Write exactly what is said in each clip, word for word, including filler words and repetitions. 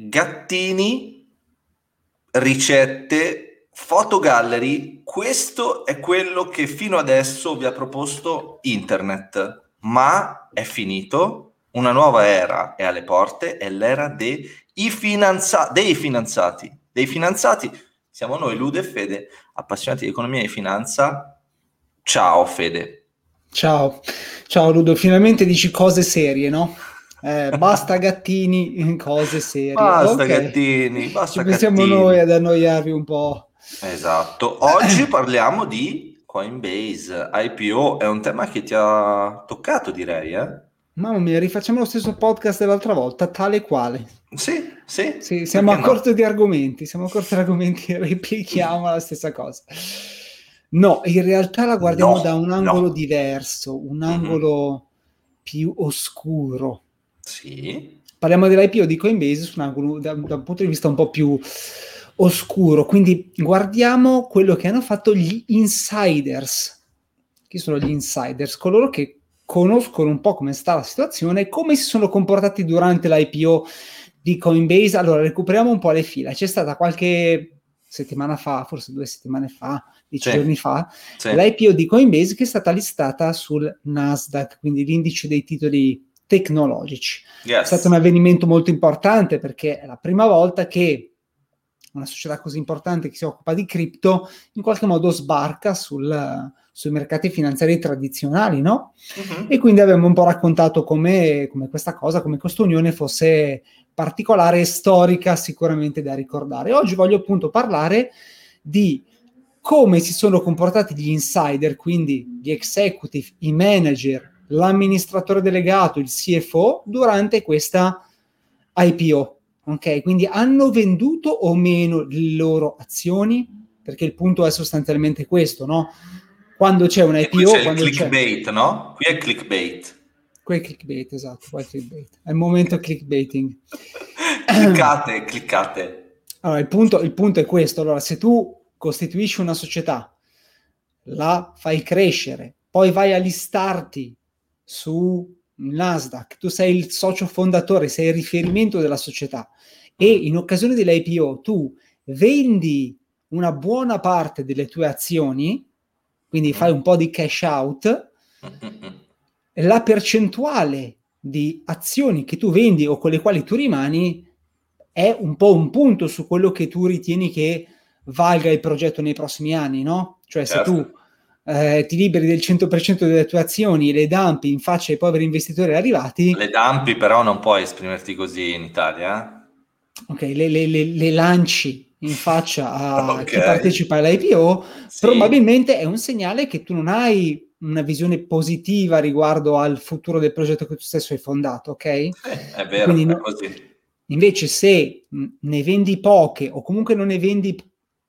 gattini, ricette, fotogallery. Questo è quello che fino adesso vi ha proposto internet, ma è finito, una nuova era è alle porte, è l'era dei finanza- dei finanziati, dei finanziati. Siamo noi, Ludo e Fede, appassionati di economia e finanza. Ciao Fede. Ciao, ciao Ludo, finalmente dici cose serie, no? Eh, basta gattini, cose serie. Basta okay. gattini, basta Ci gattini. Siamo noi ad annoiarvi un po'. Esatto, oggi parliamo di Coinbase, I P O, è un tema che ti ha toccato, direi, eh? Mamma mia, rifacciamo lo stesso podcast dell'altra volta, tale quale. Sì, sì. sì siamo a corto no? di argomenti, siamo a corto di argomenti, replichiamo la stessa cosa. No, in realtà la guardiamo no, da un angolo no. diverso, un angolo mm-hmm. più oscuro. Sì. Parliamo dell'I P O di Coinbase su un angolo, da, da un punto di vista un po' più oscuro, quindi guardiamo quello che hanno fatto gli insiders. Chi sono gli insiders? Coloro che conoscono un po' come sta la situazione, come si sono comportati durante l'I P O di Coinbase. Allora, recuperiamo un po' le fila. C'è stata qualche... settimana fa, forse due settimane fa, dieci sì. giorni fa, sì. l'I P O di Coinbase che è stata listata sul Nasdaq, quindi l'indice dei titoli tecnologici. Yes. È stato un avvenimento molto importante perché è la prima volta che una società così importante che si occupa di cripto in qualche modo sbarca sul, sui mercati finanziari tradizionali, no? Uh-huh. E quindi abbiamo un po' raccontato come, come questa cosa, come questa unione fosse particolare e storica sicuramente da ricordare. Oggi voglio appunto parlare di come si sono comportati gli insider, quindi gli executive, i manager, l'amministratore delegato, il C F O, durante questa I P O. Ok, quindi hanno venduto o meno le loro azioni? Perché il punto è sostanzialmente questo, no? Quando c'è un I P O... C'è quando il clickbait, c'è... no? Qui è clickbait. Qui è clickbait, esatto, qua è clickbait. È il momento clickbaiting. cliccate, cliccate. Allora, il punto, il punto è questo. Allora, se tu costituisci una società, la fai crescere, poi vai a listarti su... Nasdaq, tu sei il socio fondatore, sei il riferimento della società e in occasione dell'I P O tu vendi una buona parte delle tue azioni, quindi fai un po' di cash out, la percentuale di azioni che tu vendi o con le quali tu rimani è un po' un punto su quello che tu ritieni che valga il progetto nei prossimi anni, no? Cioè se tu Eh, ti liberi del cento per cento delle tue azioni, le dampi in faccia ai poveri investitori arrivati. Le dampi però non puoi esprimerti così in Italia. Ok, le, le, le, le lanci in faccia a okay. chi partecipa all'I P O, sì. probabilmente è un segnale che tu non hai una visione positiva riguardo al futuro del progetto che tu stesso hai fondato, ok? Eh, è vero, Quindi, è così. Invece se ne vendi poche o comunque non ne vendi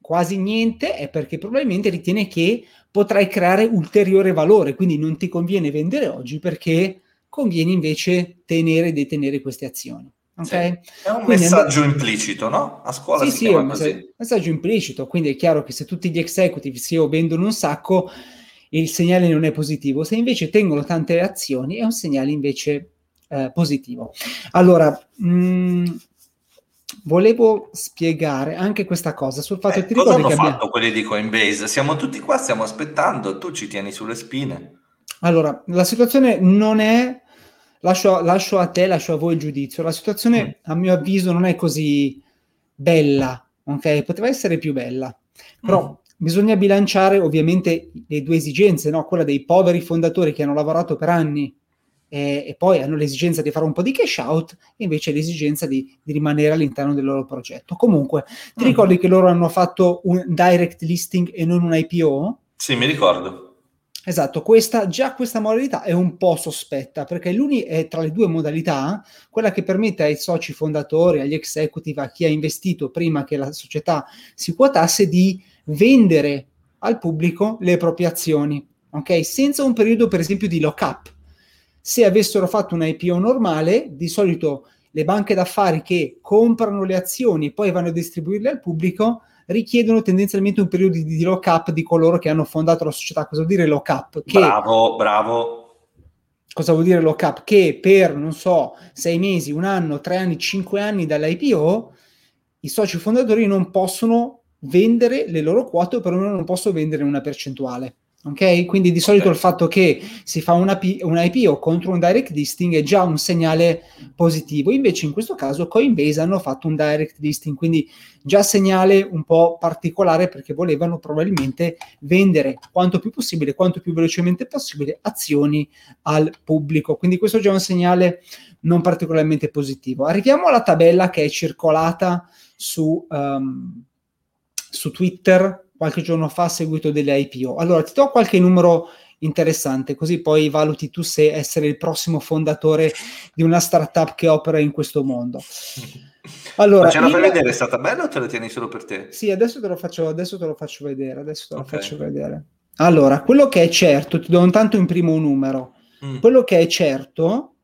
quasi niente è perché probabilmente ritiene che potrai creare ulteriore valore, quindi non ti conviene vendere oggi perché conviene invece tenere e detenere queste azioni. Okay? Sì. È un quindi messaggio and- implicito, no? A scuola sì, si sì, chiama così. Sì, è un messaggio implicito, quindi è chiaro che se tutti gli executive C E O vendono un sacco, il segnale non è positivo. Se invece tengono tante azioni è un segnale invece eh, positivo. Allora... Mh, volevo spiegare anche questa cosa sul fatto eh, che ti ricordi cosa hanno che abbiamo... fatto quelli di Coinbase? Siamo tutti qua, stiamo aspettando, tu ci tieni sulle spine. Allora, la situazione non è... Lascio, lascio a te, lascio a voi il giudizio. La situazione, mm. a mio avviso, non è così bella, ok? Poteva essere più bella. Però mm. bisogna bilanciare, ovviamente, le due esigenze, no? Quella dei poveri fondatori che hanno lavorato per anni e poi hanno l'esigenza di fare un po' di cash out e invece l'esigenza di, di rimanere all'interno del loro progetto. Comunque, ti mm. ricordi che loro hanno fatto un direct listing e non un I P O? Sì, mi ricordo. Esatto, questa, già questa modalità è un po' sospetta, perché l'uni è tra le due modalità quella che permette ai soci fondatori, agli executive, a chi ha investito prima che la società si quotasse, di vendere al pubblico le proprie azioni, ok? Senza un periodo, per esempio, di lock-up. Se avessero fatto un I P O normale, di solito le banche d'affari che comprano le azioni e poi vanno a distribuirle al pubblico richiedono tendenzialmente un periodo di lock-up di coloro che hanno fondato la società. Cosa vuol dire lock-up? Che... Bravo, bravo. Cosa vuol dire lock up? Che per, non so, sei mesi, un anno, tre anni, cinque anni dall'I P O, i soci fondatori non possono vendere le loro quote, o perlomeno non posso vendere una percentuale. Ok? Quindi di solito okay. Il fatto che si fa una, P- una I P O contro un direct listing è già un segnale positivo. Invece in questo caso Coinbase hanno fatto un direct listing, quindi già segnale un po' particolare, perché volevano probabilmente vendere quanto più possibile, quanto più velocemente possibile, azioni al pubblico. Quindi questo è già un segnale non particolarmente positivo. Arriviamo alla tabella che è circolata su, um, su Twitter qualche giorno fa a seguito delle I P O. Allora, ti do qualche numero interessante, così poi valuti tu se essere il prossimo fondatore di una startup che opera in questo mondo. Allora, ma ce la fai il... vedere sta tabella o te la tieni solo per te? Sì, adesso te lo faccio, adesso te lo faccio vedere, adesso te lo okay. faccio vedere. Allora, quello che è certo, ti do intanto in primo numero, mm. quello che è certo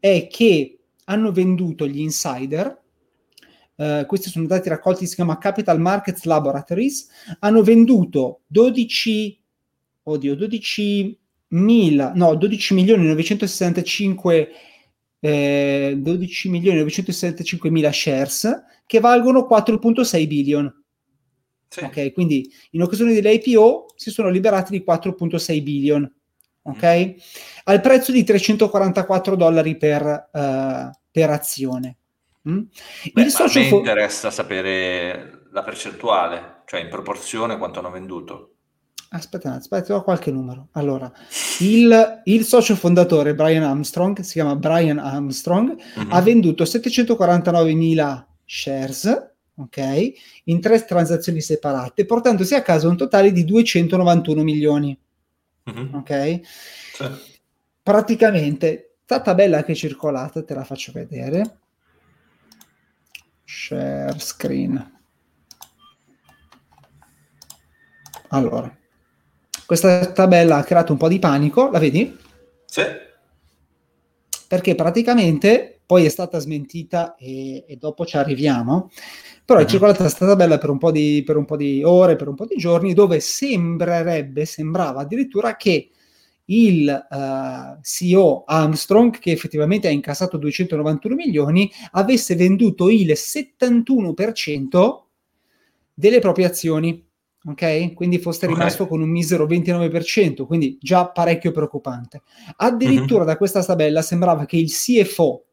è che hanno venduto gli insider. Uh, questi sono dati raccolti, si chiama Capital Markets Laboratories, hanno venduto dodici, oddio, dodicimila, no, dodici milioni novecentosessantacinque eh, dodici milioni novecentosessantacinquemila shares che valgono quattro virgola sei billion. Sì. Ok, quindi in occasione dell'I P O si sono liberati di quattro virgola sei billion, ok? Mm. Al prezzo di trecentoquarantaquattro dollari per, uh, per azione. Mm. Beh, il socio a me interessa sapere la percentuale, cioè in proporzione quanto hanno venduto. Aspetta, aspetta, ho qualche numero. Allora, il, il socio fondatore Brian Armstrong, si chiama Brian Armstrong, mm-hmm. ha venduto settecentoquarantanovemila shares, ok, in tre transazioni separate, portandosi a casa un totale di duecentonovantuno milioni. Mm-hmm. Ok? Sì. Praticamente, la tabella che è circolata, te la faccio vedere. Share screen. Allora, questa tabella ha creato un po' di panico, la vedi? Sì. Perché praticamente poi è stata smentita e, e dopo ci arriviamo, però è circolata questa tabella per un po' di, per un po' di ore, per un po' di giorni, dove sembrerebbe, sembrava addirittura che il uh, C E O Armstrong, che effettivamente ha incassato duecentonovantuno milioni, avesse venduto il settantuno per cento delle proprie azioni, ok? Quindi fosse rimasto okay. con un misero ventinove per cento, quindi già parecchio preoccupante. Addirittura mm-hmm. da questa tabella sembrava che il C F O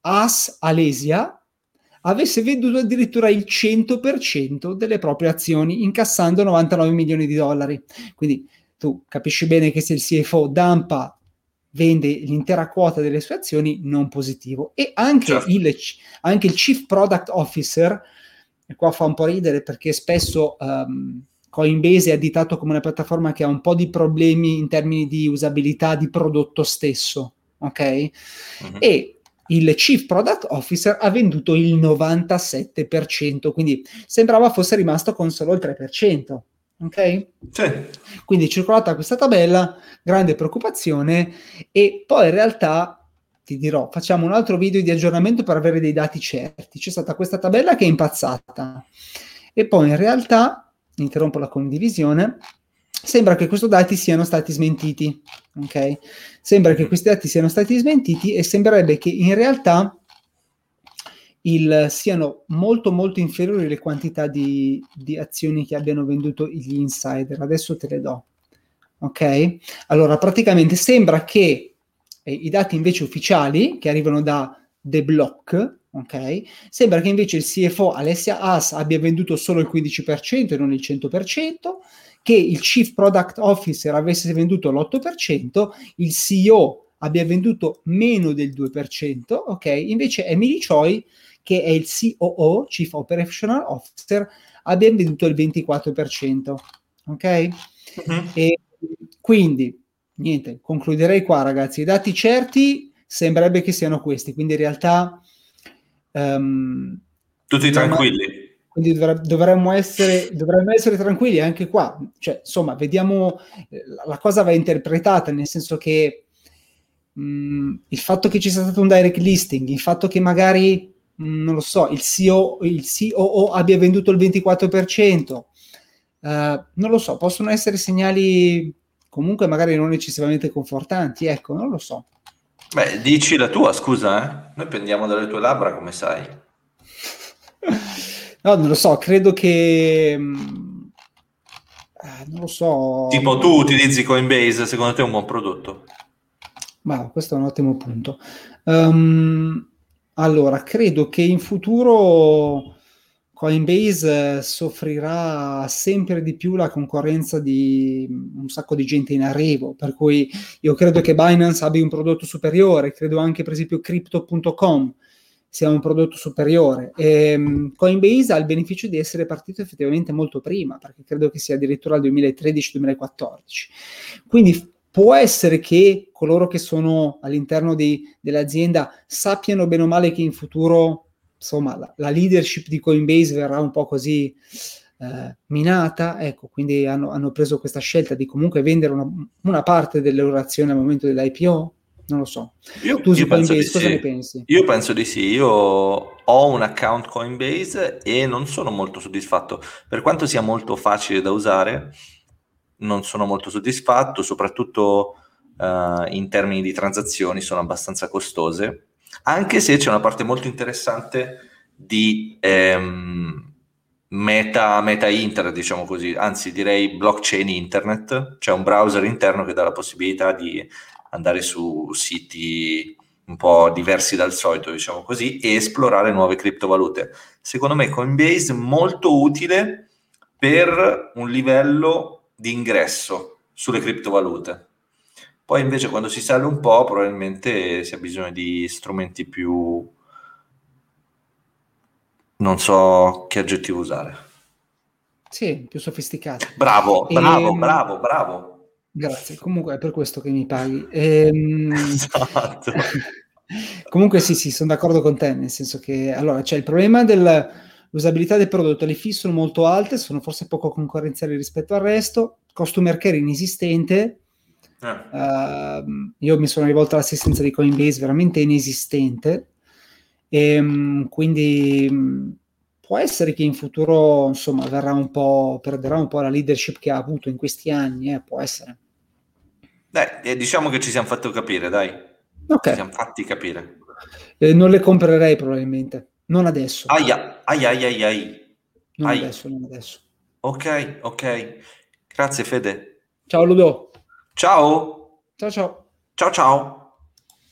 Haas Alesia avesse venduto addirittura il cento per cento delle proprie azioni, incassando novantanove milioni di dollari. Quindi tu capisci bene che se il C F O dampa, vende l'intera quota delle sue azioni, non positivo. E anche, certo. il, anche il Chief Product Officer, e qua fa un po' ridere perché spesso um, Coinbase è additato come una piattaforma che ha un po' di problemi in termini di usabilità di prodotto stesso, ok? Uh-huh. E il Chief Product Officer ha venduto il novantasette per cento, quindi sembrava fosse rimasto con solo il tre per cento. Ok? Sì. Quindi è circolata questa tabella, grande preoccupazione, e poi in realtà ti dirò, facciamo un altro video di aggiornamento per avere dei dati certi. C'è stata questa tabella che è impazzata e poi in realtà, interrompo la condivisione, sembra che questi dati siano stati smentiti, ok? Sembra che questi dati siano stati smentiti e sembrerebbe che in realtà Il, siano molto molto inferiori le quantità di, di azioni che abbiano venduto gli insider. Adesso te le do, ok? Allora, praticamente sembra che eh, i dati invece ufficiali che arrivano da The Block, ok? Sembra che invece il C F O Alesia Haas abbia venduto solo il quindici per cento e non il cento per cento, che il Chief Product Officer avesse venduto l'otto per cento, il C E O abbia venduto meno del due per cento, ok? Invece Emily Choi, che è il C O O, Chief Operational Officer, abbia venduto il ventiquattro per cento, ok? Uh-huh. E quindi, niente, concluderei qua, ragazzi. I dati certi sembrerebbe che siano questi, quindi in realtà... Um, Tutti tranquilli. Quindi dovremmo essere, dovremmo essere tranquilli anche qua. Cioè, insomma, vediamo... La cosa va interpretata, nel senso che mh, il fatto che ci sia stato un direct listing, il fatto che magari... non lo so, il C O O, il C O O abbia venduto il ventiquattro per cento, uh, non lo so, possono essere segnali comunque magari non eccessivamente confortanti, ecco, non lo so. Beh, dici la tua, scusa, eh? Noi prendiamo dalle tue labbra, come sai. No, non lo so, credo che... non lo so... Tipo tu utilizzi Coinbase, secondo te è un buon prodotto? Ma questo è un ottimo punto. Um, allora, credo che in futuro Coinbase soffrirà sempre di più la concorrenza di un sacco di gente in arrivo, per cui io credo che Binance abbia un prodotto superiore, credo anche per esempio Crypto punto com sia un prodotto superiore. E Coinbase ha il beneficio di essere partito effettivamente molto prima, perché credo che sia addirittura il duemilatredici duemilaquattordici. Quindi può essere che coloro che sono all'interno di, dell'azienda sappiano bene o male che in futuro, insomma, la, la leadership di Coinbase verrà un po' così eh, minata, ecco, quindi hanno, hanno preso questa scelta di comunque vendere una, una parte delle loro azioni al momento dell'I P O, non lo so. Io, tu usi Coinbase, cosa ne pensi? Io penso di sì, io ho un account Coinbase e non sono molto soddisfatto, per quanto sia molto facile da usare. Non sono molto soddisfatto, soprattutto uh, in termini di transazioni sono abbastanza costose, anche se c'è una parte molto interessante di ehm, meta, meta internet, diciamo così, anzi direi blockchain internet, c'è un browser interno che dà la possibilità di andare su siti un po' diversi dal solito, diciamo così, e esplorare nuove criptovalute. Secondo me Coinbase è molto utile per un livello di ingresso sulle criptovalute, poi invece quando si sale un po' probabilmente si ha bisogno di strumenti più, non so che aggettivo usare, sì, più sofisticati. Bravo, bravo, ehm... bravo, bravo. Grazie, comunque è per questo che mi paghi. Ehm... Esatto. Comunque sì, sì, sono d'accordo con te, nel senso che allora c'è cioè, il problema del l'usabilità del prodotto, le fee sono molto alte, sono forse poco concorrenziali rispetto al resto, customer care inesistente, ah. uh, io mi sono rivolto all'assistenza di Coinbase, veramente inesistente, e, um, quindi um, può essere che in futuro, insomma, verrà un po', perderà un po' la leadership che ha avuto in questi anni, eh, può essere. Beh, eh, diciamo che ci siamo fatti capire, dai. Okay. Ci siamo fatti capire. Eh, non le comprerei probabilmente. Non adesso. Aia, aia, aia, aia, aia. Non aia. adesso, non adesso. Ok, ok. Grazie Fede. Ciao Ludo. Ciao. Ciao ciao. Ciao ciao.